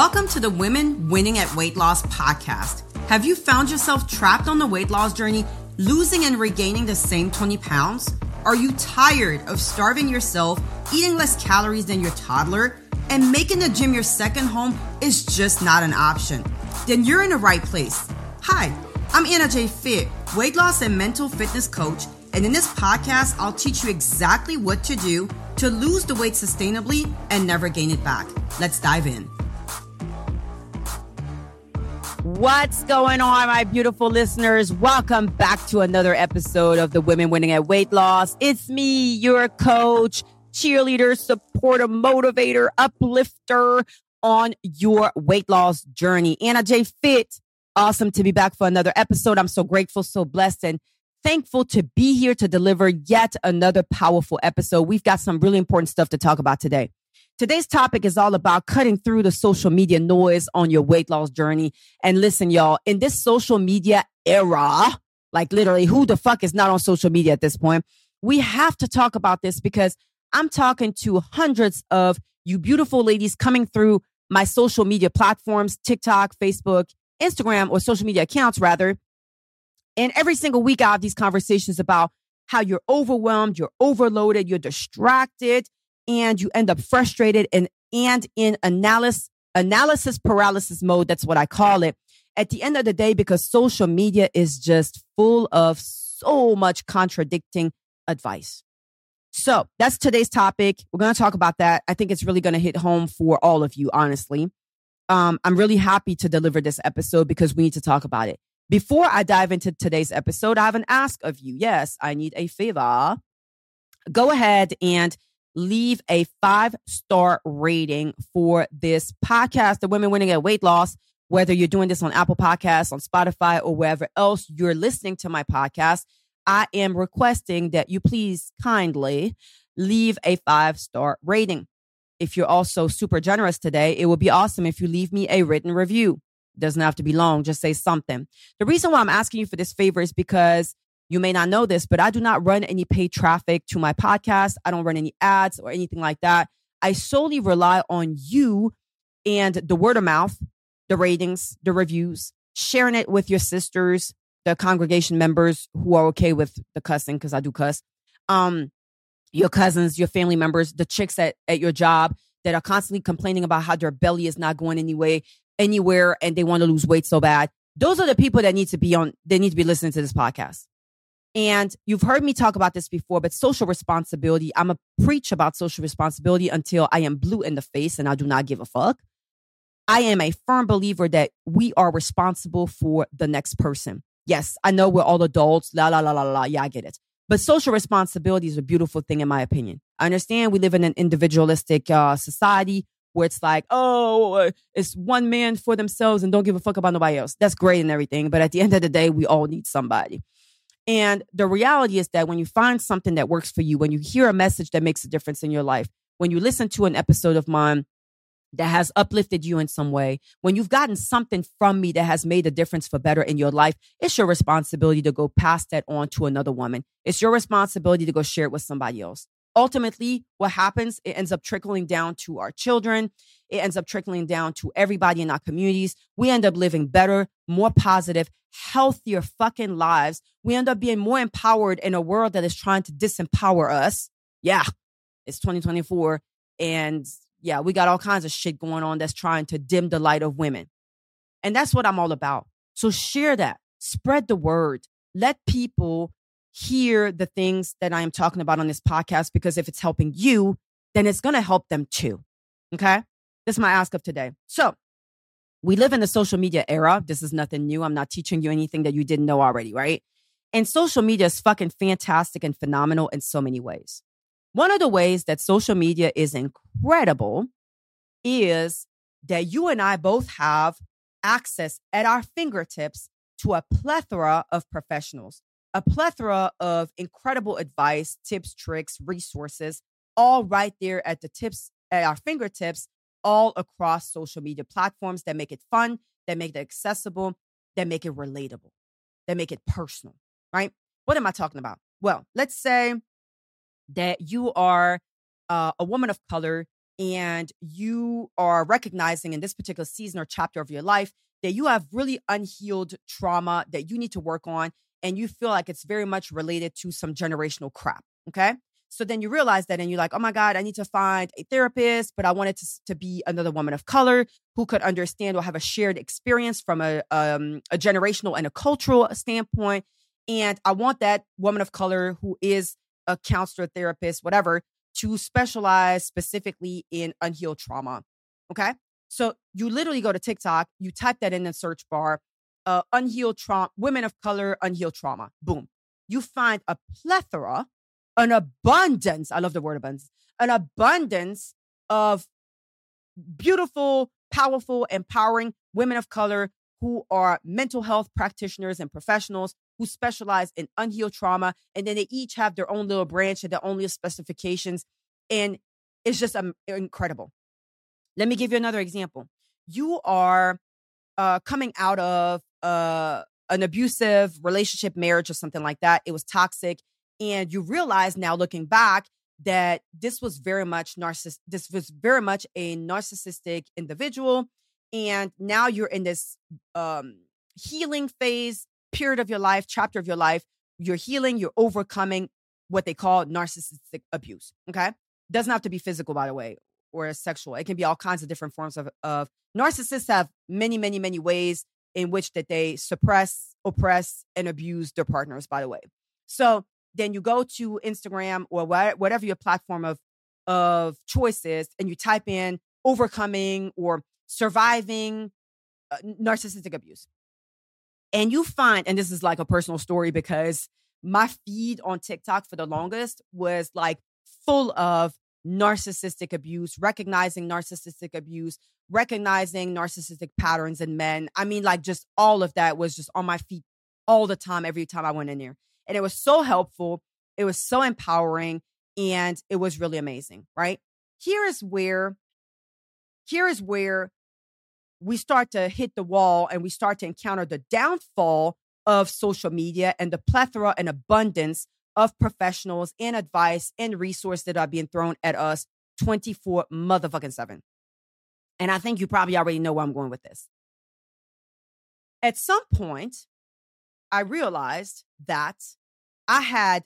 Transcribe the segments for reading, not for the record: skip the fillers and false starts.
Welcome to the Women Winning at Weight Loss podcast. Have you found yourself trapped on the weight loss journey, losing and regaining the same 20 pounds? Are you tired of starving yourself, eating less calories than your toddler, and making the gym your second home is just not an option? Then you're in the right place. Hi, I'm Anna J. Fit, weight loss and mental fitness coach, and in this podcast, I'll teach you exactly what to do to lose the weight sustainably and never gain it back. Let's dive in. What's going on, my beautiful listeners? Welcome back to another episode of the Women Winning at Weight Loss. It's me, your coach, cheerleader, supporter, motivator, uplifter on your weight loss journey. Anna J. Fit. Awesome to be back for another episode. I'm so grateful, so blessed, and thankful to be here to deliver yet another powerful episode. We've got some really important stuff to talk about today. Today's topic is all about cutting through the social media noise on your weight loss journey. And listen, y'all, in this social media era, like literally who the fuck is not on social media at this point? We have to talk about this because I'm talking to hundreds of you beautiful ladies coming through my social media platforms, TikTok, Facebook, Instagram, or social media accounts rather. And every single week I have these conversations about how you're overwhelmed, you're overloaded, you're distracted, and you end up frustrated and in analysis paralysis mode. That's what I call it at the end of the day, because social media is just full of so much contradicting advice. So that's today's topic. We're going to talk about that. I think it's really going to hit home for all of you, honestly. I'm really happy to deliver this episode because we need to talk about it. Before I dive into today's episode, I have an ask of you. Yes, I need a favor. Go ahead and leave a 5-star rating for this podcast, The Women Winning at Weight Loss, whether you're doing this on Apple Podcasts, on Spotify, or wherever else you're listening to my podcast. I am requesting that you please kindly leave a 5-star rating. If you're also super generous today, it would be awesome if you leave me a written review. It doesn't have to be long, just say something. The reason why I'm asking you for this favor is because you may not know this, but I do not run any paid traffic to my podcast. I don't run any ads or anything like that. I solely rely on you and the word of mouth, the ratings, the reviews, sharing it with your sisters, the congregation members who are okay with the cussing, because I do cuss, your cousins, your family members, the chicks at your job that are constantly complaining about how their belly is not going anywhere and they want to lose weight so bad. Those are the people that need to be on, they need to be listening to this podcast. And you've heard me talk about this before, but social responsibility, I'm a preach about social responsibility until I am blue in the face and I do not give a fuck. I am a firm believer that we are responsible for the next person. Yes, I know we're all adults, yeah, I get it. But social responsibility is a beautiful thing in my opinion. I understand we live in an individualistic society where it's like, oh, it's one man for themselves and don't give a fuck about nobody else. That's great and everything. But at the end of the day, we all need somebody. And the reality is that when you find something that works for you, when you hear a message that makes a difference in your life, when you listen to an episode of mine that has uplifted you in some way, when you've gotten something from me that has made a difference for better in your life, it's your responsibility to go pass that on to another woman. It's your responsibility to go share it with somebody else. Ultimately, what happens, it ends up trickling down to our children. It ends up trickling down to everybody in our communities. We end up living better, more positive, healthier fucking lives. We end up being more empowered in a world that is trying to disempower us. Yeah, it's 2024. And yeah, we got all kinds of shit going on that's trying to dim the light of women. And that's what I'm all about. So share that. Spread the word. Let people hear the things that I am talking about on this podcast, because if it's helping you, then it's going to help them too. Okay? This is my ask of today. So we live in the social media era. This is nothing new. I'm not teaching you anything that you didn't know already, right? And social media is fucking fantastic and phenomenal in so many ways. One of the ways that social media is incredible is that you and I both have access at our fingertips to a plethora of professionals. A plethora of incredible advice, tips, tricks, resources, all right there at the tips, at our fingertips, all across social media platforms that make it fun, that make it accessible, that make it relatable, that make it personal, right? What am I talking about? Well, let's say that you are a woman of color and you are recognizing in this particular season or chapter of your life that you have really unhealed trauma that you need to work on, and you feel like it's very much related to some generational crap, okay? So then you realize that and you're like, oh my God, I need to find a therapist, but I wanted to be another woman of color who could understand or have a shared experience from a generational and a cultural standpoint. And I want that woman of color who is a counselor, therapist, whatever, to specialize specifically in unhealed trauma, okay? So you literally go to TikTok, you type that in the search bar, unhealed trauma, women of color, unhealed trauma, boom. You find a plethora, an abundance, I love the word abundance, an abundance of beautiful, powerful, empowering women of color who are mental health practitioners and professionals who specialize in unhealed trauma. And then they each have their own little branch and their own little specifications. And it's just incredible. Let me give you another example. You are coming out of an abusive relationship, marriage or something like that. It was toxic. And you realize now, looking back, that this was very much a narcissistic individual, and now you're in this healing phase, period of your life, chapter of your life. You're healing, you're overcoming what they call narcissistic abuse. Okay, doesn't have to be physical, by the way, or sexual. It can be all kinds of different forms of narcissists have many, many, many ways in which that they suppress, oppress, and abuse their partners. By the way, so. Then you go to Instagram or whatever your platform of choice is, and you type in overcoming or surviving narcissistic abuse. And you find, and this is like a personal story because my feed on TikTok for the longest was like full of narcissistic abuse, recognizing narcissistic patterns in men. I mean, like just all of that was just on my feed all the time, every time I went in there. And it was so helpful. It was so empowering. And it was really amazing, right? Here is where we start to hit the wall and we start to encounter the downfall of social media and the plethora and abundance of professionals and advice and resources that are being thrown at us 24 motherfucking 7. And I think you probably already know where I'm going with this. At some point, I realized that I had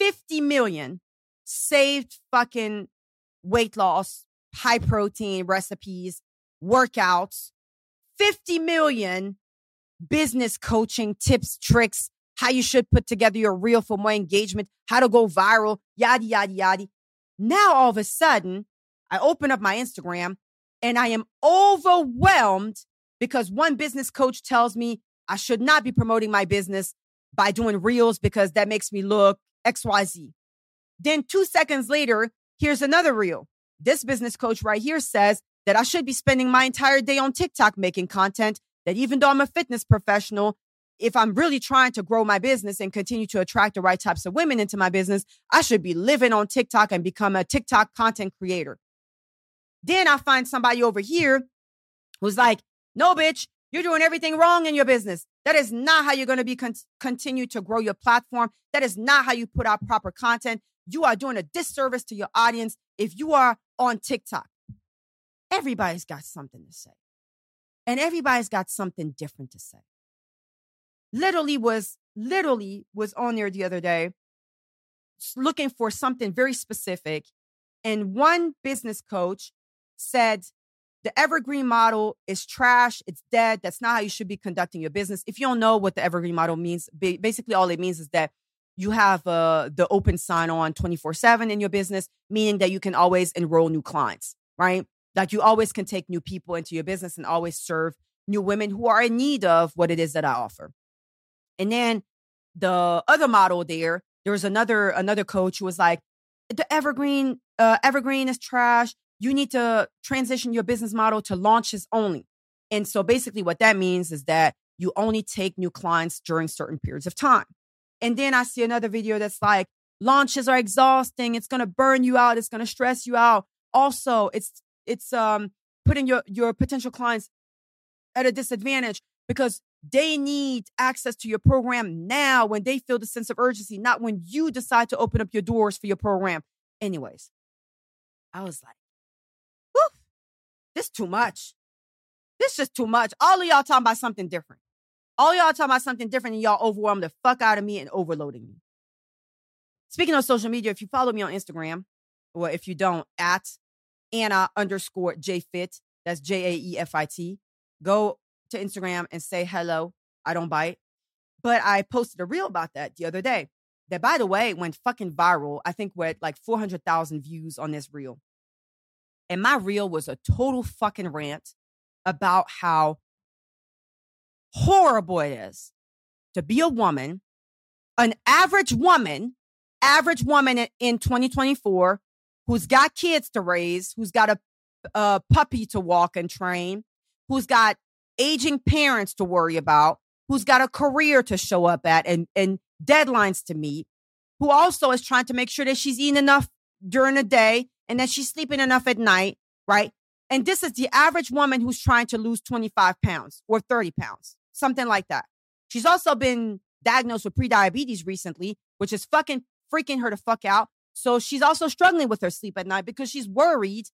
50 million saved fucking weight loss, high protein recipes, workouts, 50 million business coaching tips, tricks, how you should put together your reel for more engagement, how to go viral, yada, yada, yada. Now, all of a sudden, I open up my Instagram and I am overwhelmed because one business coach tells me I should not be promoting my business by doing reels because that makes me look XYZ. Then 2 seconds later, here's another reel. This business coach right here says that I should be spending my entire day on TikTok making content, that even though I'm a fitness professional, if I'm really trying to grow my business and continue to attract the right types of women into my business, I should be living on TikTok and become a TikTok content creator. Then I find somebody over here who's like, no, bitch, you're doing everything wrong in your business. That is not how you're going to be continue to grow your platform. That is not how you put out proper content. You are doing a disservice to your audience if you are on TikTok. Everybody's got something to say. And everybody's got something different to say. Literally was on there the other day looking for something very specific. And one business coach said, the evergreen model is trash. It's dead. That's not how you should be conducting your business. If you don't know what the evergreen model means, basically all it means is that you have the open sign-on 24/7 in your business, meaning that you can always enroll new clients, right? Like you always can take new people into your business and always serve new women who are in need of what it is that I offer. And then the other model there was another coach who was like, the evergreen is trash. You need to transition your business model to launches only. And so basically what that means is that you only take new clients during certain periods of time. And then I see another video that's like, launches are exhausting. It's going to burn you out. It's going to stress you out. Also, it's putting your potential clients at a disadvantage because they need access to your program now when they feel the sense of urgency, not when you decide to open up your doors for your program. Anyways, I was like, This too much. This just too much. All of y'all talking about something different. All y'all talking about something different, and y'all overwhelm the fuck out of me and overloading me. Speaking of social media, if you follow me on Instagram, or if you don't, at Anna_JFit, that's JAEFIT, go to Instagram and say hello. I don't bite. But I posted a reel about that the other day. That, by the way, went fucking viral. I think we're at like 400,000 views on this reel. And my reel was a total fucking rant about how horrible it is to be a woman, an average woman in 2024 who's got kids to raise, who's got a puppy to walk and train, who's got aging parents to worry about, who's got a career to show up at and deadlines to meet, who also is trying to make sure that she's eating enough during the day and that she's sleeping enough at night, right? And this is the average woman who's trying to lose 25 pounds or 30 pounds, something like that. She's also been diagnosed with prediabetes recently, which is fucking freaking her to fuck out. So she's also struggling with her sleep at night because she's worried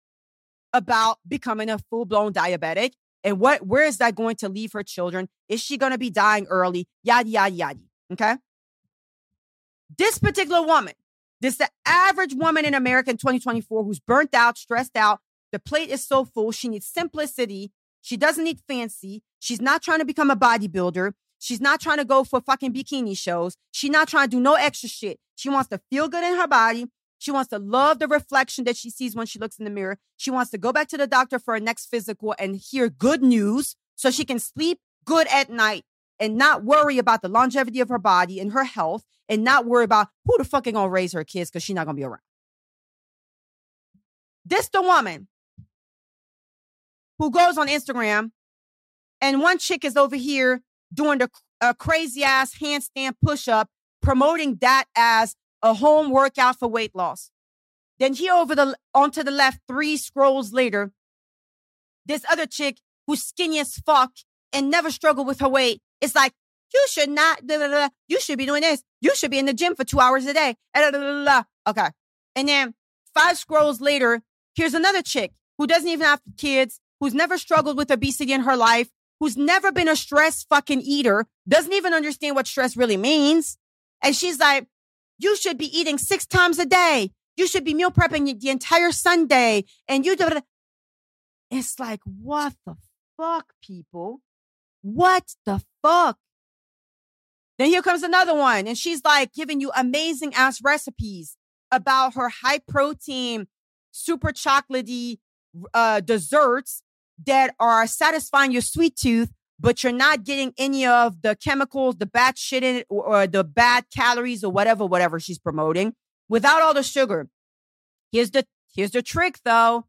about becoming a full-blown diabetic. And where is that going to leave her children? Is she going to be dying early? Yada, yada, yada. Okay? This particular woman, this is the average woman in America in 2024 who's burnt out, stressed out. The plate is so full. She needs simplicity. She doesn't need fancy. She's not trying to become a bodybuilder. She's not trying to go for fucking bikini shows. She's not trying to do no extra shit. She wants to feel good in her body. She wants to love the reflection that she sees when she looks in the mirror. She wants to go back to the doctor for her next physical and hear good news so she can sleep good at night and not worry about the longevity of her body and her health and not worry about who the fuck is going to raise her kids because she's not going to be around. This the woman who goes on Instagram and one chick is over here doing a crazy-ass handstand push-up, promoting that as a home workout for weight loss. Then here onto the left, 3 scrolls later, this other chick who's skinny as fuck and never struggled with her weight. It's like, you should not, blah, blah, blah. You should be doing this. You should be in the gym for 2 hours a day. Blah, blah, blah, blah. Okay. And then 5 scrolls later, here's another chick who doesn't even have kids, who's never struggled with obesity in her life, who's never been a stress fucking eater, doesn't even understand what stress really means. And she's like, you should be eating 6 times a day. You should be meal prepping the entire Sunday. And you do it. It's like, what the fuck, people? What the fuck? Then here comes another one. And she's like giving you amazing ass recipes about her high protein, super chocolatey desserts that are satisfying your sweet tooth, but you're not getting any of the chemicals, the bad shit in it, or the bad calories or whatever she's promoting without all the sugar. Here's the trick, though.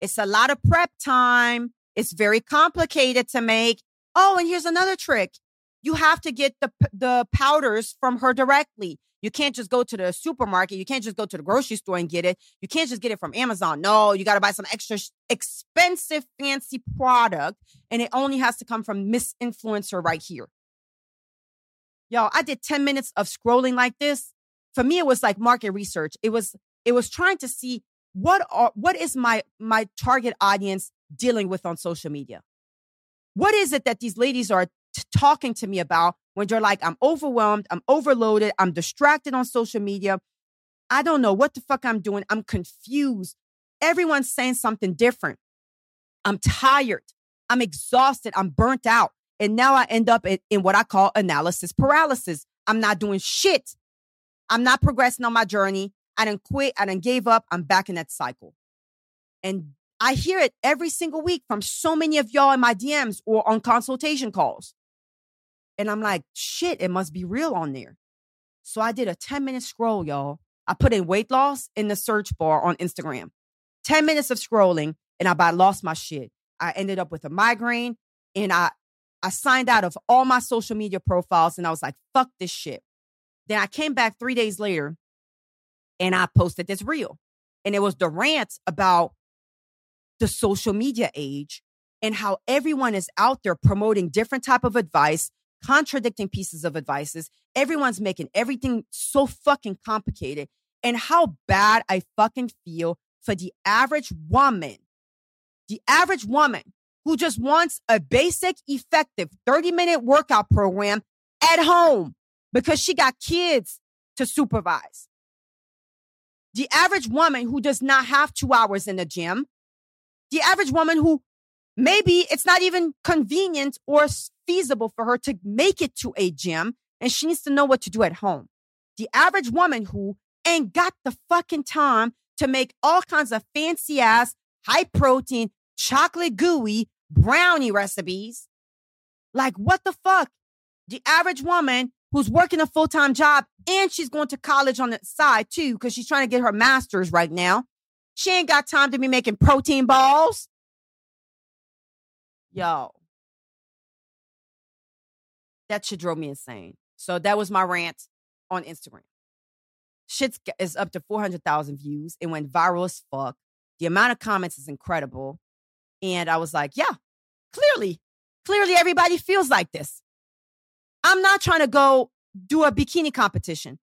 It's a lot of prep time. It's very complicated to make. Oh, and here's another trick. You have to get the powders from her directly. You can't just go to the supermarket. You can't just go to the grocery store and get it. You can't just get it from Amazon. No, you got to buy some extra expensive, fancy product. And it only has to come from Miss Influencer right here. Yo, I did 10 minutes of scrolling like this. For me, it was like market research. It was trying to see what is my target audience dealing with on social media? What is it that these ladies are talking to me about when you're like, I'm overwhelmed, I'm overloaded, I'm distracted on social media. I don't know what the fuck I'm doing. I'm confused. Everyone's saying something different. I'm tired. I'm exhausted. I'm burnt out. And now I end up in what I call analysis paralysis. I'm not doing shit. I'm not progressing on my journey. I done quit. I done gave up. I'm back in that cycle. And I hear it every single week from so many of y'all in my DMs or on consultation calls. And I'm like, shit, it must be real on there. So I did a 10-minute scroll, y'all. I put in weight loss in the search bar on Instagram. 10 minutes of scrolling, and I about lost my shit. I ended up with a migraine, and I signed out of all my social media profiles, and I was like, fuck this shit. Then I came back 3 days later, and I posted this reel. And it was the rant about the social media age and how everyone is out there promoting different type of advice, contradicting pieces of advices. Everyone's making everything so fucking complicated, and how bad I fucking feel for the average woman The average woman who just wants a basic, effective 30-minute workout program at home because she got kids to supervise. The average woman who does not have 2 hours in the gym. The average woman who maybe it's not even convenient or feasible for her to make it to a gym and she needs to know what to do at home. The average woman who ain't got the fucking time to make all kinds of fancy ass, high protein, chocolate gooey brownie recipes. Like, what the fuck? The average woman who's working a full-time job and she's going to college on the side too because she's trying to get her master's right now. She ain't got time to be making protein balls. Yo. That shit drove me insane. So that was my rant on Instagram. Shit is up to 400,000 views. It went viral as fuck. The amount of comments is incredible. And I was like, yeah, clearly everybody feels like this. I'm not trying to go do a bikini competition.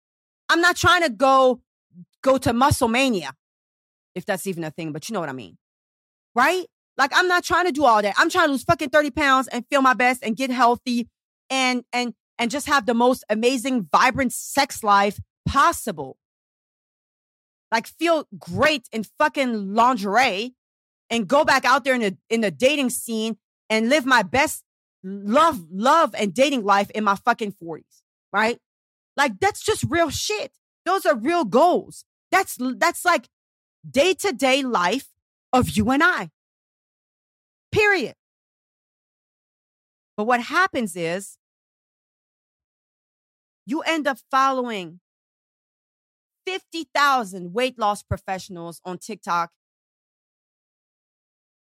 I'm not trying to go to Muscle Mania, if that's even a thing, but you know what I mean. Right? Like, I'm not trying to do all that. I'm trying to lose fucking 30 pounds and feel my best and get healthy and just have the most amazing, vibrant sex life possible. Like, feel great in fucking lingerie and go back out there in the dating scene and live my best love and dating life in my fucking 40s, right? Like, that's just real shit. Those are real goals. That's like day-to-day life of you and I. Period. But what happens is you end up following 50,000 weight loss professionals on TikTok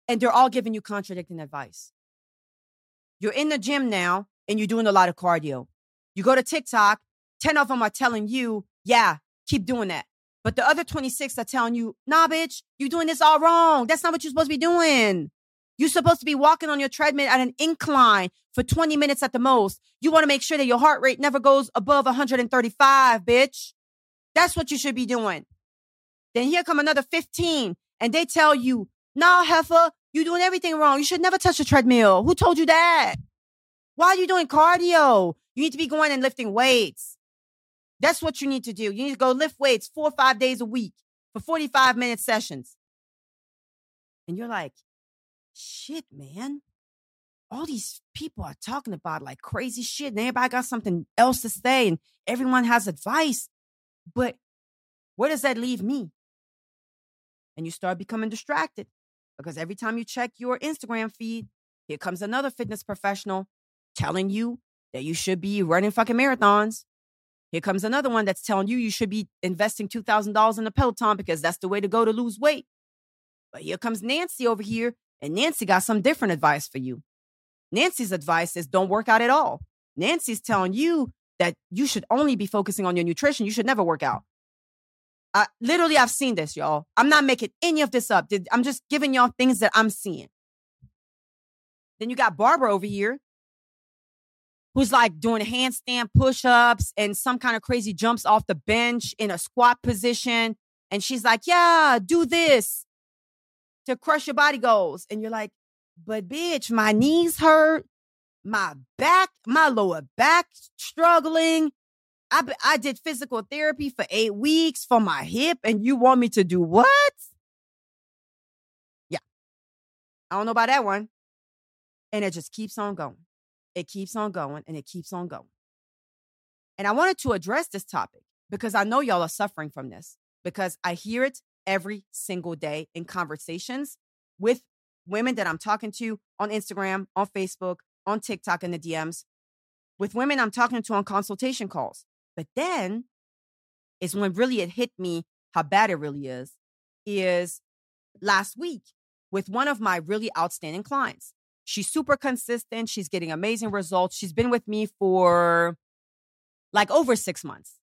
and they're all giving you contradicting advice. You're in the gym now and you're doing a lot of cardio. You go to TikTok, 10 of them are telling you, yeah, keep doing that. But the other 26 are telling you, nah, bitch, you're doing this all wrong. That's not what you're supposed to be doing. You're supposed to be walking on your treadmill at an incline for 20 minutes at the most. You want to make sure that your heart rate never goes above 135, bitch. That's what you should be doing. Then here come another 15 and they tell you, nah, heifer, you're doing everything wrong. You should never touch a treadmill. Who told you that? Why are you doing cardio? You need to be going and lifting weights. That's what you need to do. You need to go lift weights 4 or 5 days a week for 45-minute sessions. And you're like, shit, man. All these people are talking about like crazy shit and everybody got something else to say and everyone has advice. But where does that leave me? And you start becoming distracted because every time you check your Instagram feed, here comes another fitness professional telling you that you should be running fucking marathons. Here comes another one that's telling you you should be investing $2,000 in a Peloton because that's the way to go to lose weight. But here comes Nancy over here, and Nancy got some different advice for you. Nancy's advice is don't work out at all. Nancy's telling you that you should only be focusing on your nutrition. You should never work out. Literally, I've seen this, y'all. I'm not making any of this up. I'm just giving y'all things that I'm seeing. Then you got Barbara over here, who's like doing handstand push-ups and some kind of crazy jumps off the bench in a squat position. And she's like, yeah, do this to crush your body goals. And you're like, but bitch, my knees hurt, my back, my lower back struggling. I did physical therapy for 8 weeks for my hip and you want me to do what? Yeah. I don't know about that one. And it just keeps on going. It keeps on going and it keeps on going. And I wanted to address this topic because I know y'all are suffering from this because I hear it every single day in conversations with women that I'm talking to on Instagram, on Facebook, on TikTok in the DMs, with women I'm talking to on consultation calls. But then is when really it hit me how bad it really is last week with one of my really outstanding clients. She's super consistent. She's getting amazing results. She's been with me for like over 6 months.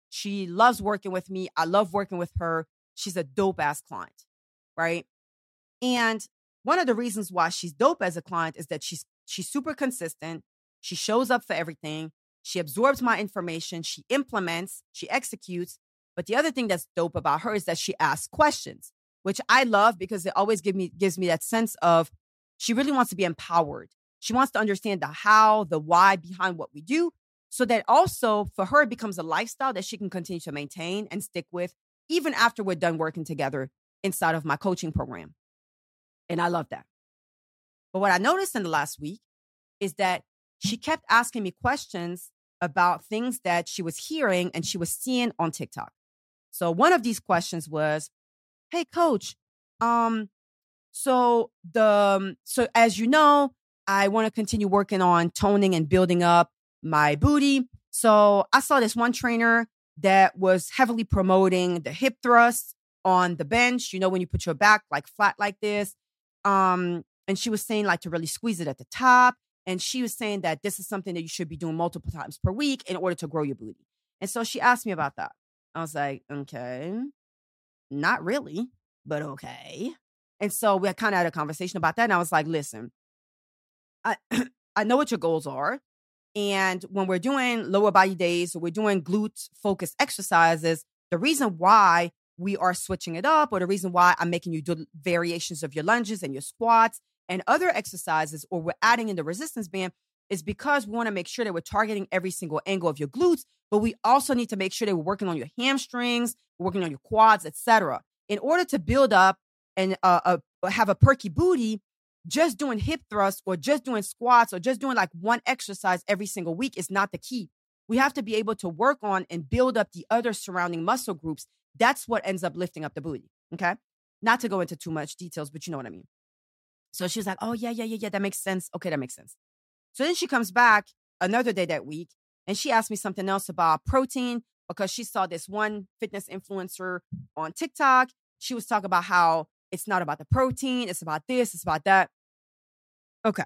She loves working with me. I love working with her. She's a dope ass client, right? And one of the reasons why she's dope as a client is that she's super consistent. She shows up for everything. She absorbs my information. She implements, she executes. But the other thing that's dope about her is that she asks questions, which I love because it always gives me that sense of she really wants to be empowered. She wants to understand the how, the why behind what we do, so that also for her, it becomes a lifestyle that she can continue to maintain and stick with even after we're done working together inside of my coaching program. And I love that. But what I noticed in the last week is that she kept asking me questions about things that she was hearing and she was seeing on TikTok. So one of these questions was, hey, coach, so as you know, I want to continue working on toning and building up my booty. So I saw this one trainer that was heavily promoting the hip thrust on the bench, you know, when you put your back like flat like this. And she was saying like to really squeeze it at the top. And she was saying that this is something that you should be doing multiple times per week in order to grow your booty. And so she asked me about that. I was like, okay, not really, but okay. And so we kind of had a conversation about that. And I was like, listen, I know what your goals are. And when we're doing lower body days, or we're doing glute focused exercises, the reason why we are switching it up, or the reason why I'm making you do variations of your lunges and your squats and other exercises, or we're adding in the resistance band, is because we want to make sure that we're targeting every single angle of your glutes, but we also need to make sure that we're working on your hamstrings, working on your quads, etc., in order to build up and have a perky booty. Just doing hip thrusts or just doing squats or just doing like one exercise every single week is not the key. We have to be able to work on and build up the other surrounding muscle groups. That's what ends up lifting up the booty, okay? Not to go into too much details, but you know what I mean. So she's like, oh, yeah, that makes sense. Okay, that makes sense. So then she comes back another day that week, and she asked me something else about protein, because she saw this one fitness influencer on TikTok. She was talking about how it's not about the protein, it's about this, it's about that. Okay.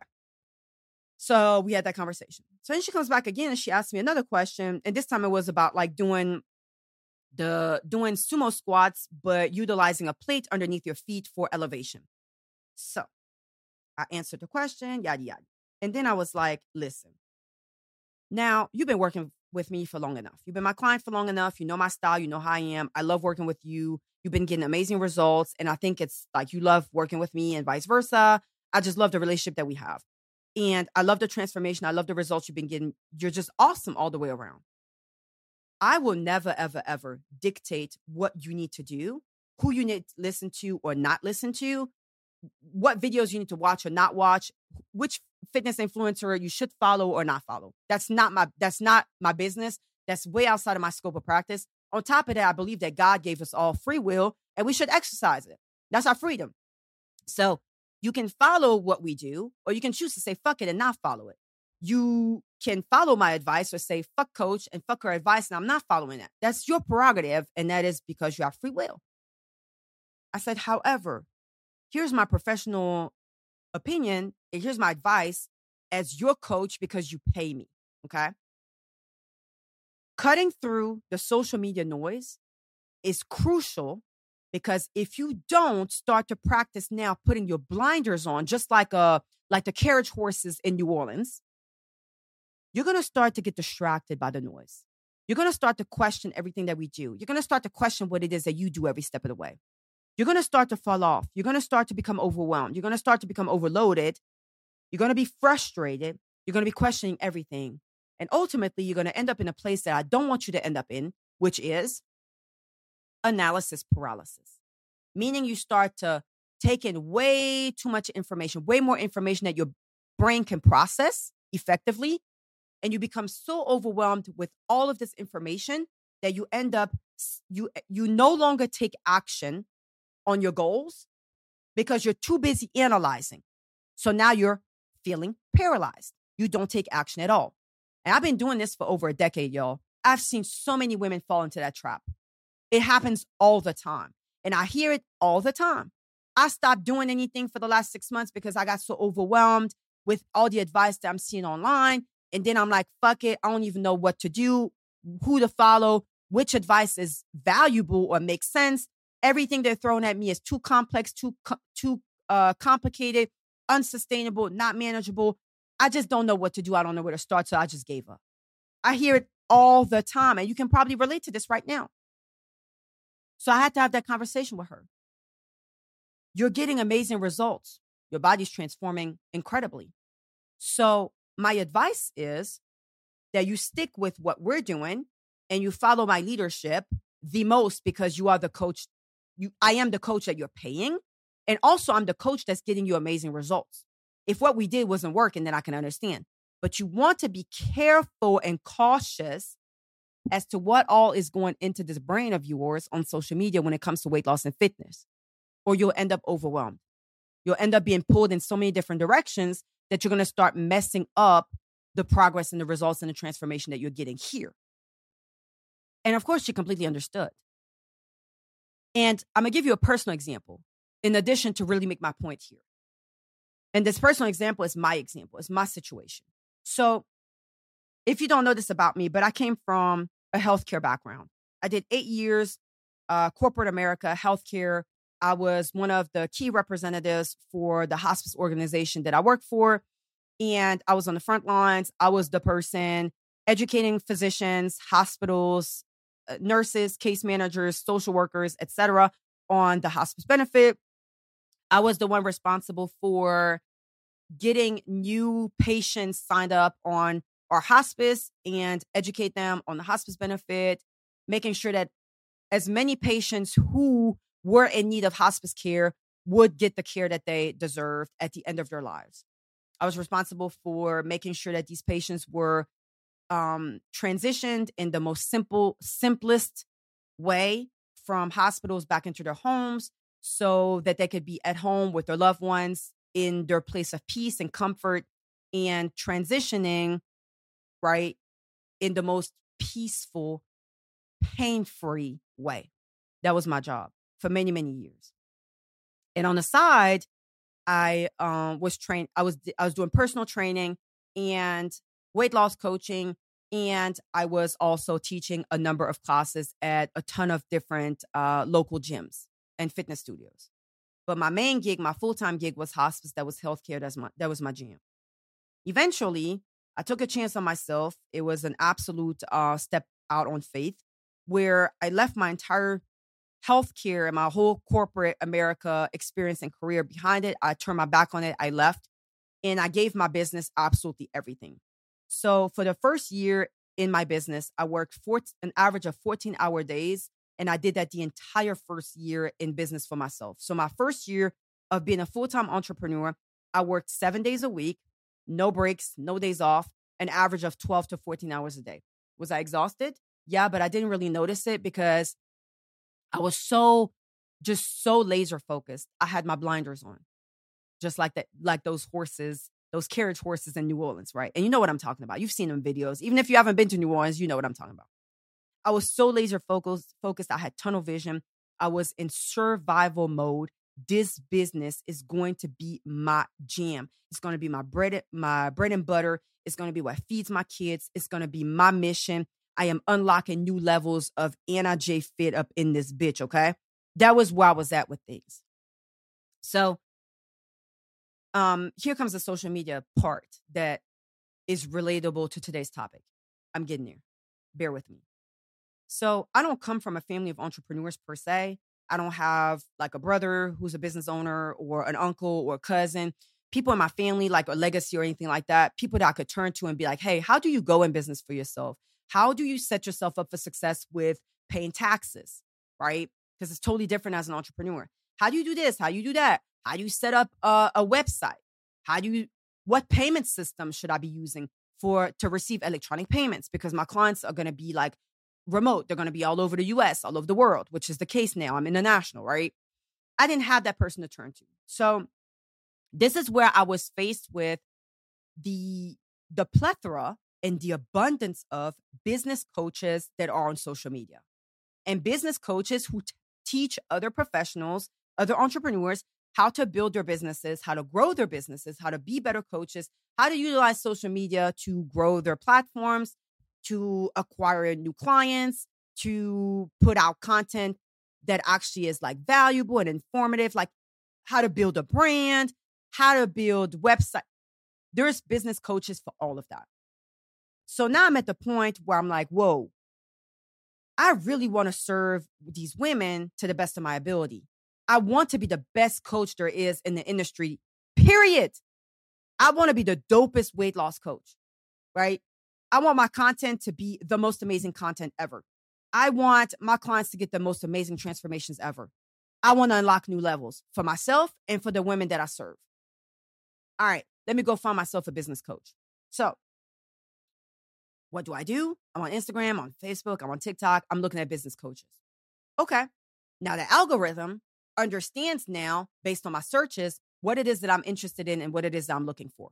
So we had that conversation. So then she comes back again and she asked me another question. And this time it was about like doing sumo squats, but utilizing a plate underneath your feet for elevation. So I answered the question, yada, yada. And then I was like, listen, now you've been working with me for long enough. You've been my client for long enough. You know my style. You know how I am. I love working with you. You've been getting amazing results. And I think it's like you love working with me and vice versa. I just love the relationship that we have. And I love the transformation. I love the results you've been getting. You're just awesome all the way around. I will never, ever, ever dictate what you need to do, who you need to listen to or not listen to, what videos you need to watch or not watch, which fitness influencer you should follow or not follow. That's not my business. That's way outside of my scope of practice. On top of that, I believe that God gave us all free will and we should exercise it. That's our freedom. So you can follow what we do, or you can choose to say, fuck it and not follow it. You can follow my advice or say, fuck coach and fuck her advice, and I'm not following that. That's your prerogative. And that is because you have free will. I said, however, here's my professional opinion and here's my advice as your coach, because you pay me. Okay. Cutting through the social media noise is crucial, because if you don't start to practice now putting your blinders on, just like the carriage horses in New Orleans, you're going to start to get distracted by the noise. You're going to start to question everything that we do. You're going to start to question what it is that you do every step of the way. You're going to start to fall off. You're going to start to become overwhelmed. You're going to start to become overloaded. You're going to be frustrated. You're going to be questioning everything. And ultimately, you're going to end up in a place that I don't want you to end up in, which is analysis paralysis, meaning you start to take in way too much information, way more information that your brain can process effectively. And you become so overwhelmed with all of this information that you end up, you no longer take action on your goals because you're too busy analyzing. So now you're feeling paralyzed. You don't take action at all. And I've been doing this for over a decade, y'all. I've seen so many women fall into that trap. It happens all the time. And I hear it all the time. I stopped doing anything for the last 6 months because I got so overwhelmed with all the advice that I'm seeing online. And then I'm like, fuck it. I don't even know what to do, who to follow, which advice is valuable or makes sense. Everything they're throwing at me is too complex, too complicated, unsustainable, not manageable. I just don't know what to do. I don't know where to start. So I just gave up. I hear it all the time. And you can probably relate to this right now. So I had to have that conversation with her. you're getting amazing results. Your body's transforming incredibly. So my advice is that you stick with what we're doing and you follow my leadership the most, because you are the coach. I am the coach that you're paying. And also I'm the coach that's getting you amazing results. If what we did wasn't working, then I can understand. But you want to be careful and cautious as to what all is going into this brain of yours on social media when it comes to weight loss and fitness, or you'll end up overwhelmed. You'll end up being pulled in so many different directions that you're going to start messing up the progress and the results and the transformation that you're getting here. And of course, she completely understood. And I'm going to give you a personal example in addition to really make my point here. And this personal example is my example. It's my situation. So if you don't know this about me, but I came from a healthcare background. I did 8 years, corporate America, healthcare. I was one of the key representatives for the hospice organization that I work for. And I was on the front lines. I was the person educating physicians, hospitals, nurses, case managers, social workers, etc., on the hospice benefit. I was the one responsible for getting new patients signed up on our hospice and educate them on the hospice benefit, making sure that as many patients who were in need of hospice care would get the care that they deserved at the end of their lives. I was responsible for making sure that these patients were transitioned in the most simplest way from hospitals back into their homes, so that they could be at home with their loved ones in their place of peace and comfort, and transitioning, right, in the most peaceful, pain-free way. That was my job for many, many years. And on the side, I was doing personal training and weight loss coaching, and I was also teaching a number of classes at a ton of different local gyms and fitness studios. But my main gig, my full-time gig, was hospice. That was healthcare. That was my jam. Eventually, I took a chance on myself. It was an absolute step out on faith, where I left my entire healthcare and my whole corporate America experience and career behind it. I turned my back on it. I left, and I gave my business absolutely everything. So for the first year in my business, I worked an average of 14-hour days. And I did that the entire first year in business for myself. So my first year of being a full-time entrepreneur, I worked 7 days a week, no breaks, no days off, an average of 12 to 14 hours a day. Was I exhausted? Yeah, but I didn't really notice it because I was so laser focused. I had my blinders on, just like that, like those horses, those carriage horses in New Orleans, right? And you know what I'm talking about. You've seen them videos. Even if you haven't been to New Orleans, you know what I'm talking about. I was so laser focused. I had tunnel vision. I was in survival mode. This business is going to be my jam. It's going to be my bread and butter. It's going to be what feeds my kids. It's going to be my mission. I am unlocking new levels of Anna J. Fit up in this bitch, okay? That was where I was at with things. So here comes the social media part that is relatable to today's topic. I'm getting there. Bear with me. So I don't come from a family of entrepreneurs per se. I don't have like a brother who's a business owner or an uncle or a cousin, people in my family, like a legacy or anything like that, people that I could turn to and be like, hey, how do you go in business for yourself? How do you set yourself up for success with paying taxes, right? Because it's totally different as an entrepreneur. How do you do this? How do you do that? How do you set up a website? What payment system should I be using to receive electronic payments? Because my clients are going to be like, remote. They're going to be all over the US, all over the world, which is the case now. I'm international, right? I didn't have that person to turn to. So this is where I was faced with the plethora and the abundance of business coaches that are on social media, and business coaches who teach other professionals, other entrepreneurs, how to build their businesses, how to grow their businesses, how to be better coaches, how to utilize social media to grow their platforms, to acquire new clients, to put out content that actually is like valuable and informative, like how to build a brand, how to build website. There's business coaches for all of that. So now I'm at the point where I'm like, whoa, I really want to serve these women to the best of my ability. I want to be the best coach there is in the industry, period. I want to be the dopest weight loss coach, right? I want my content to be the most amazing content ever. I want my clients to get the most amazing transformations ever. I want to unlock new levels for myself and for the women that I serve. All right, let me go find myself a business coach. So what do? I'm on Instagram, on Facebook, I'm on TikTok. I'm looking at business coaches. Okay. Now the algorithm understands now, based on my searches, what it is that I'm interested in and what it is that I'm looking for.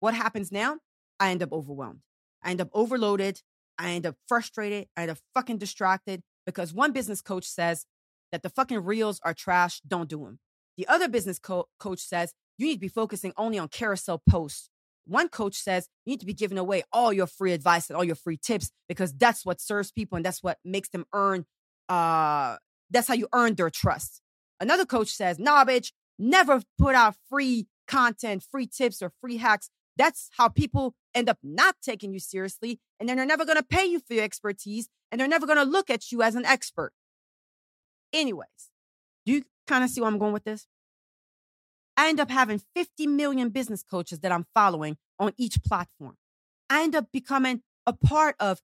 What happens now? I end up overwhelmed. I end up overloaded. I end up frustrated. I end up fucking distracted because one business coach says that the fucking reels are trash. Don't do them. The other business coach says you need to be focusing only on carousel posts. One coach says you need to be giving away all your free advice and all your free tips because that's what serves people and that's what makes them earn. That's how you earn their trust. Another coach says, nah, bitch, never put out free content, free tips, or free hacks. That's how people end up not taking you seriously. And then they're never going to pay you for your expertise. And they're never going to look at you as an expert. Anyways, do you kind of see where I'm going with this? I end up having 50 million business coaches that I'm following on each platform. I end up becoming a part of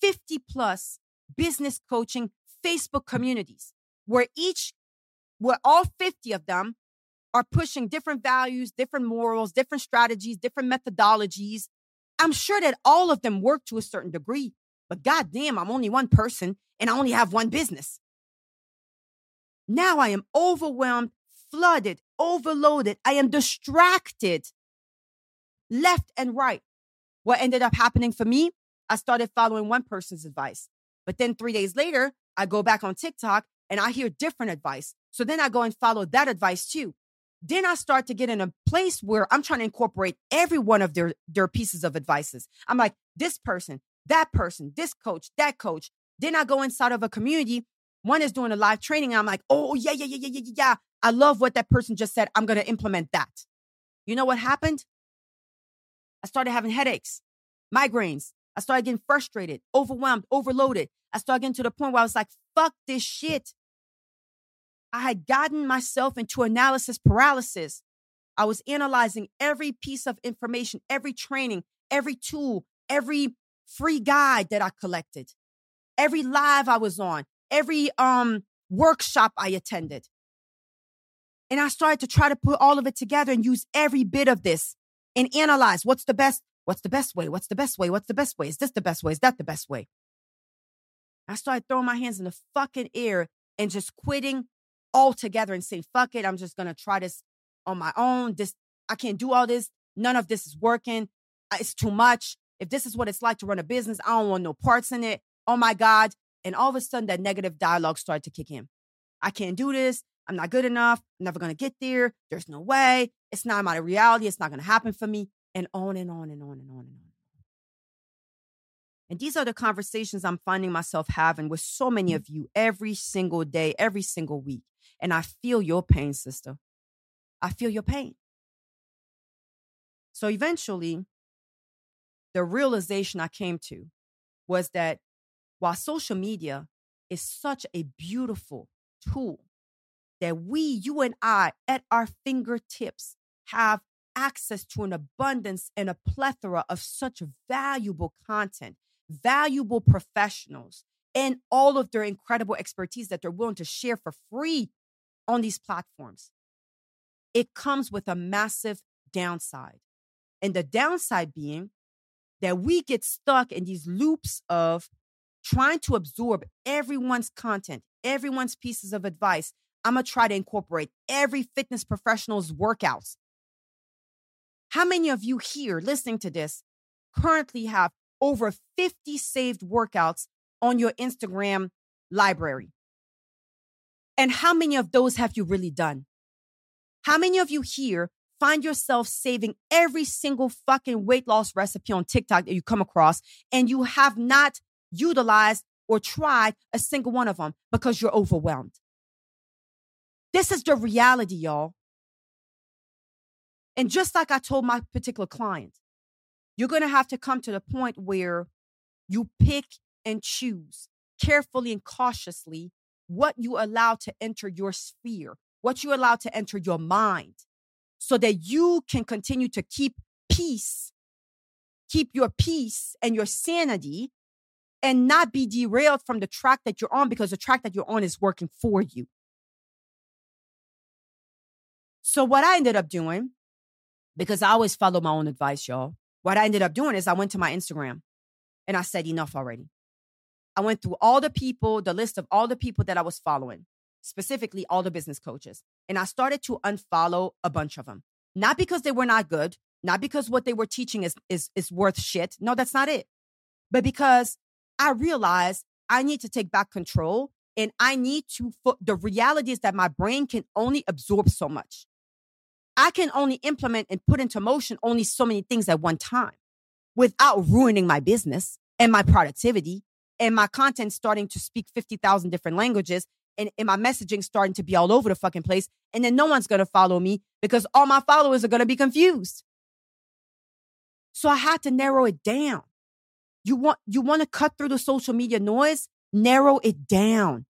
50 plus business coaching Facebook communities where all 50 of them are pushing different values, different morals, different strategies, different methodologies. I'm sure that all of them work to a certain degree, but goddamn, I'm only one person and I only have one business. Now I am overwhelmed, flooded, overloaded. I am distracted left and right. What ended up happening for me, I started following one person's advice. But then 3 days later, I go back on TikTok and I hear different advice. So then I go and follow that advice too. Then I start to get in a place where I'm trying to incorporate every one of their pieces of advices. I'm like, this person, this coach, that coach. Then I go inside of a community. One is doing a live training. And I'm like, oh, yeah. I love what that person just said. I'm going to implement that. You know what happened? I started having headaches, migraines. I started getting frustrated, overwhelmed, overloaded. I started getting to the point where I was like, fuck this shit. I had gotten myself into analysis paralysis. I was analyzing every piece of information, every training, every tool, every free guide that I collected, every live I was on, every workshop I attended. And I started to try to put all of it together and use every bit of this and analyze what's the best way? Is this the best way? Is that the best way? I started throwing my hands in the fucking air and just quitting altogether and saying, fuck it, I'm just going to try this on my own. I can't do all this. None of this is working. It's too much. If this is what it's like to run a business, I don't want no parts in it. Oh my God. And all of a sudden that negative dialogue started to kick in. I can't do this. I'm not good enough. I'm never going to get there. There's no way. It's not my reality. It's not going to happen for me. And on and on and on and on and on. And these are the conversations I'm finding myself having with so many of you every single day, every single week. And I feel your pain, sister. I feel your pain. So eventually, the realization I came to was that while social media is such a beautiful tool that you and I, at our fingertips, have access to an abundance and a plethora of such valuable content, valuable professionals, and all of their incredible expertise that they're willing to share for free on these platforms. It comes with a massive downside. And the downside being that we get stuck in these loops of trying to absorb everyone's content, everyone's pieces of advice. I'm going to try to incorporate every fitness professional's workouts. How many of you here listening to this currently have over 50 saved workouts on your Instagram library? And how many of those have you really done? How many of you here find yourself saving every single fucking weight loss recipe on TikTok that you come across and you have not utilized or tried a single one of them because you're overwhelmed? This is the reality, y'all. And just like I told my particular client, you're going to have to come to the point where you pick and choose carefully and cautiously what you allow to enter your sphere, what you allow to enter your mind, so that you can continue to keep peace, keep your peace and your sanity, and not be derailed from the track that you're on, because the track that you're on is working for you. So what I ended up doing, because I always follow my own advice, y'all, what I ended up doing is I went to my Instagram and I said, enough already. I went through all the people, the list of all the people that I was following, specifically all the business coaches. And I started to unfollow a bunch of them. Not because they were not good, not because what they were teaching is worth shit. No, that's not it. But because I realized I need to take back control, and I need to, the reality is that my brain can only absorb so much. I can only implement and put into motion only so many things at one time without ruining my business and my productivity and my content starting to speak 50,000 different languages and my messaging starting to be all over the fucking place. And then no one's going to follow me because all my followers are going to be confused. So I had to narrow it down. You want to cut through the social media noise? Narrow it down.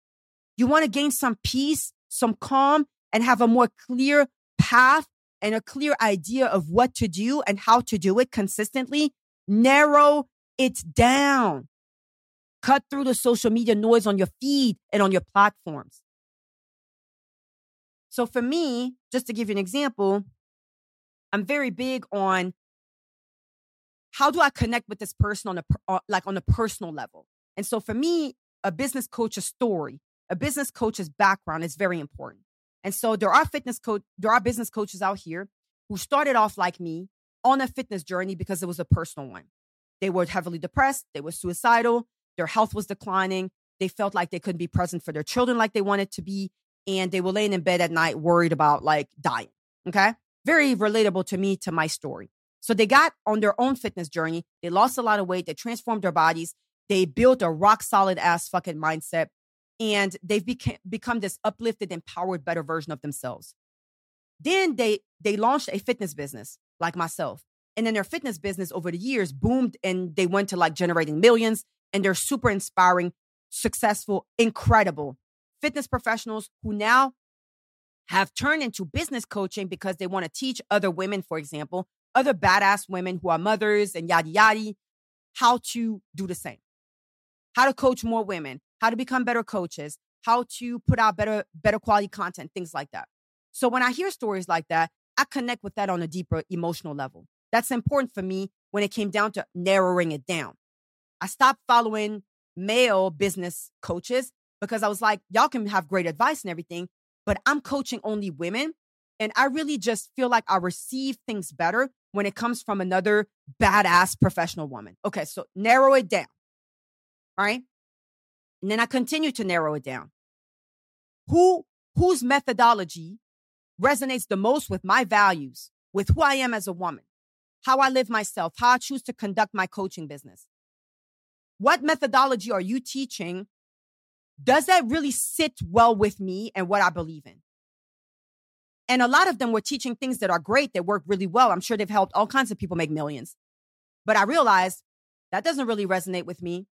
You want to gain some peace, some calm, and have a more clear path and a clear idea of what to do and how to do it consistently? Narrow it down. Cut through the social media noise on your feed and on your platforms. So for me, just to give you an example, I'm very big on how do I connect with this person on a personal level? And so for me, a business coach's story, a business coach's background is very important. And so there are business coaches out here who started off like me on a fitness journey because it was a personal one. They were heavily depressed. They were suicidal. Their health was declining. They felt like they couldn't be present for their children like they wanted to be. And they were laying in bed at night worried about like dying. Okay. Very relatable to me, to my story. So they got on their own fitness journey. They lost a lot of weight. They transformed their bodies. They built a rock solid ass fucking mindset, and they've become this uplifted, empowered, better version of themselves. Then they launched a fitness business like myself. And then their fitness business over the years boomed, and they went to like generating millions, and they're super inspiring, successful, incredible fitness professionals who now have turned into business coaching because they want to teach other women, for example, other badass women who are mothers and yada, yada, how to do the same. How to coach more women, how to become better coaches, how to put out better quality content, things like that. So when I hear stories like that, I connect with that on a deeper emotional level. That's important for me when it came down to narrowing it down. I stopped following male business coaches because I was like, y'all can have great advice and everything, but I'm coaching only women. And I really just feel like I receive things better when it comes from another badass professional woman. Okay, so narrow it down. All right. And then I continue to narrow it down. Whose methodology resonates the most with my values, with who I am as a woman, how I live myself, how I choose to conduct my coaching business? What methodology are you teaching? Does that really sit well with me and what I believe in? And a lot of them were teaching things that are great, that work really well. I'm sure they've helped all kinds of people make millions. But I realized that doesn't really resonate with me.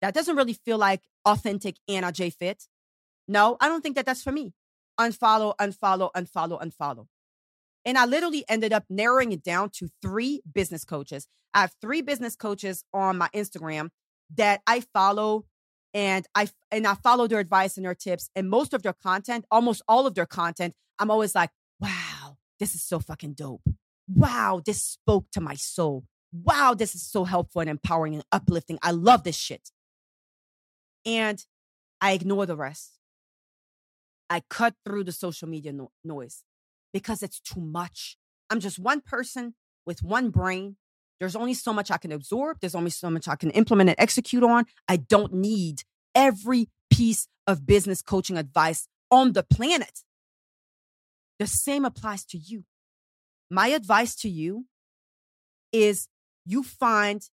That doesn't really feel like authentic Anna J. Fit. No, I don't think that that's for me. Unfollow, unfollow, unfollow, unfollow. And I literally ended up narrowing it down to 3 business coaches. I have 3 business coaches on my Instagram that I follow, and I follow their advice and their tips. And most of their content, almost all of their content, I'm always like, wow, this is so fucking dope. Wow, this spoke to my soul. Wow, this is so helpful and empowering and uplifting. I love this shit. And I ignore the rest. I cut through the social media noise because it's too much. I'm just one person with one brain. There's only so much I can absorb. There's only so much I can implement and execute on. I don't need every piece of business coaching advice on the planet. The same applies to you. My advice to you is you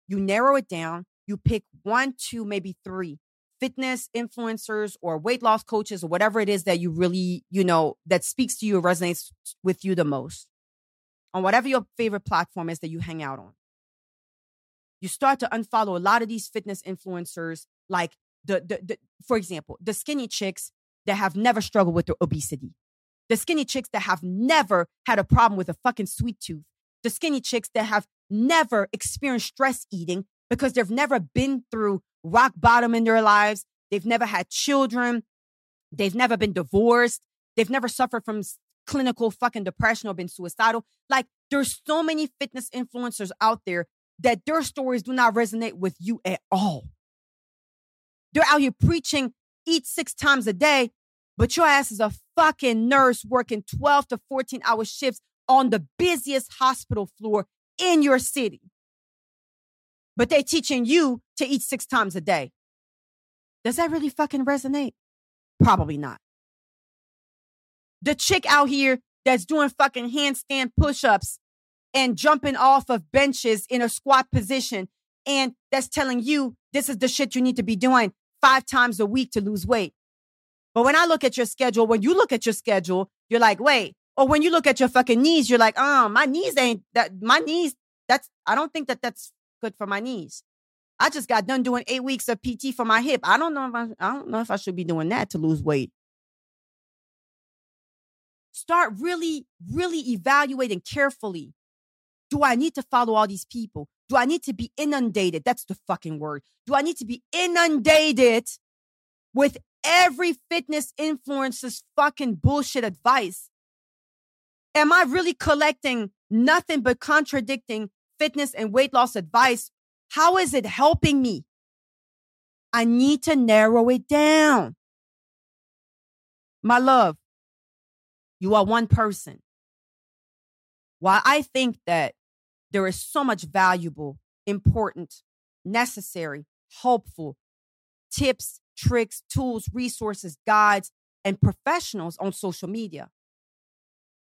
narrow it down, you pick 1, 2, maybe 3. Fitness influencers or weight loss coaches or whatever it is that you really, that speaks to you, resonates with you the most on whatever your favorite platform is that you hang out on. You start to unfollow a lot of these fitness influencers, like for example, the skinny chicks that have never struggled with their obesity. The skinny chicks that have never had a problem with a fucking sweet tooth. The skinny chicks that have never experienced stress eating because they've never been through rock bottom in their lives. They've never had children. They've never been divorced. They've never suffered from clinical fucking depression or been suicidal. Like, there's so many fitness influencers out there that their stories do not resonate with you at all. They're out here preaching, eat 6 times a day, but your ass is a fucking nurse working 12 to 14-hour shifts on the busiest hospital floor in your city. But they're teaching you to eat 6 times a day. Does that really fucking resonate? Probably not. The chick out here that's doing fucking handstand push-ups and jumping off of benches in a squat position, and that's telling you this is the shit you need to be doing 5 times a week to lose weight. But when I look at your schedule, when you look at your schedule, you're like, wait. Or when you look at your fucking knees, you're like, my knees ain't that. My knees, I don't think that's good for my knees. I just got done doing 8 weeks of PT for my hip. I don't know if I should be doing that to lose weight. Start really, really evaluating carefully. Do I need to follow all these people? Do I need to be inundated? That's the fucking word. Do I need to be inundated with every fitness influencer's fucking bullshit advice? Am I really collecting nothing but contradicting fitness and weight loss advice? How is it helping me? I need to narrow it down. My love, you are one person. While I think that there is so much valuable, important, necessary, helpful tips, tricks, tools, resources, guides, and professionals on social media,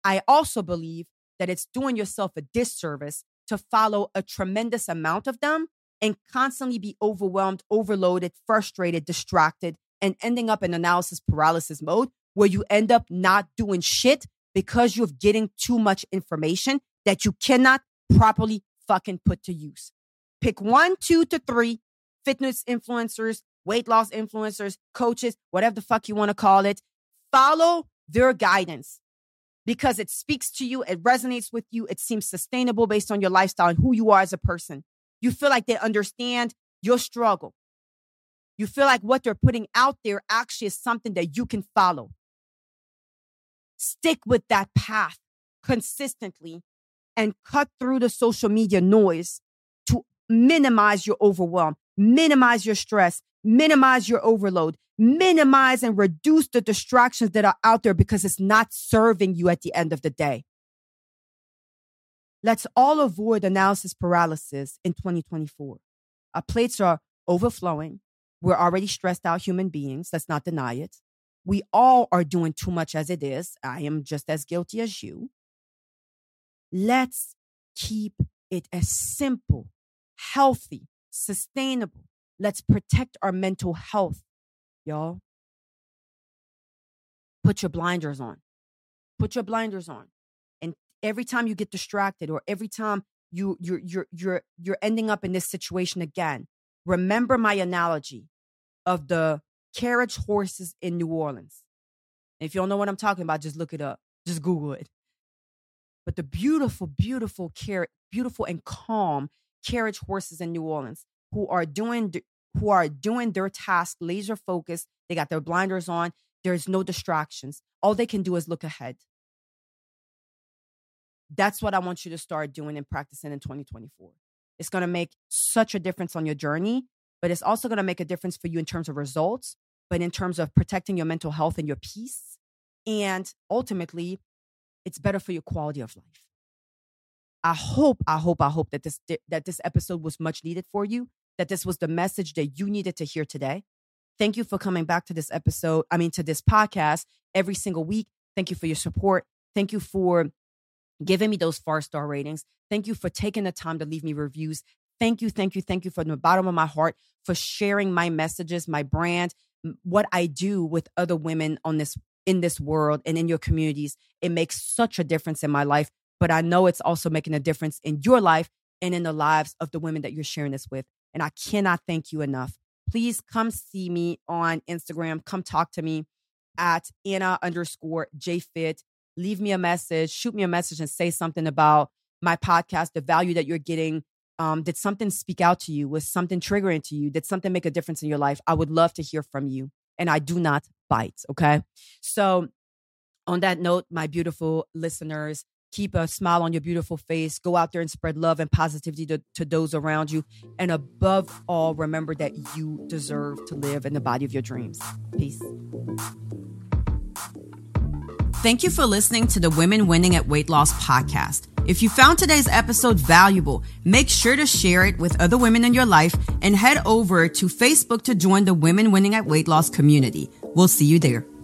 I also believe that it's doing yourself a disservice to follow a tremendous amount of them and constantly be overwhelmed, overloaded, frustrated, distracted, and ending up in analysis paralysis mode where you end up not doing shit because you're getting too much information that you cannot properly fucking put to use. Pick 1, 2, to 3 fitness influencers, weight loss influencers, coaches, whatever the fuck you want to call it. Follow their guidance because it speaks to you. It resonates with you. It seems sustainable based on your lifestyle and who you are as a person. You feel like they understand your struggle. You feel like what they're putting out there actually is something that you can follow. Stick with that path consistently and cut through the social media noise to minimize your overwhelm, minimize your stress, minimize your overload, minimize and reduce the distractions that are out there because it's not serving you at the end of the day. Let's all avoid analysis paralysis in 2024. Our plates are overflowing. We're already stressed out human beings. Let's not deny it. We all are doing too much as it is. I am just as guilty as you. Let's keep it as simple, healthy, sustainable. Let's protect our mental health, y'all. Put your blinders on. Put your blinders on. And every time you get distracted or every time you're ending up in this situation again, remember my analogy of the carriage horses in New Orleans. If you don't know what I'm talking about, just look it up. Just Google it. But the beautiful, beautiful, beautiful and calm carriage horses in New Orleans who are doing their task laser focused. They got their blinders on. There's no distractions. All they can do is look ahead. That's what I want you to start doing and practicing in 2024. It's going to make such a difference on your journey, but it's also going to make a difference for you in terms of results, but in terms of protecting your mental health and your peace. And ultimately, it's better for your quality of life. I hope that this episode was much needed for you, that this was the message that you needed to hear today. Thank you for coming back to this podcast every single week. Thank you for your support. Thank you for giving me those 4-star ratings. Thank you for taking the time to leave me reviews. Thank you from the bottom of my heart for sharing my messages, my brand, what I do with other women in this world and in your communities. It makes such a difference in my life, but I know it's also making a difference in your life and in the lives of the women that you're sharing this with. And I cannot thank you enough. Please come see me on Instagram. Come talk to me at Anna_JFit. leave me a message, shoot me a message and say something about my podcast, the value that you're getting. Did something speak out to you? Was something triggering to you? Did something make a difference in your life? I would love to hear from you. And I do not bite, okay? So on that note, my beautiful listeners, keep a smile on your beautiful face. Go out there and spread love and positivity to those around you. And above all, remember that you deserve to live in the body of your dreams. Peace. Thank you for listening to the Women Winning at Weight Loss podcast. If you found today's episode valuable, make sure to share it with other women in your life and head over to Facebook to join the Women Winning at Weight Loss community. We'll see you there.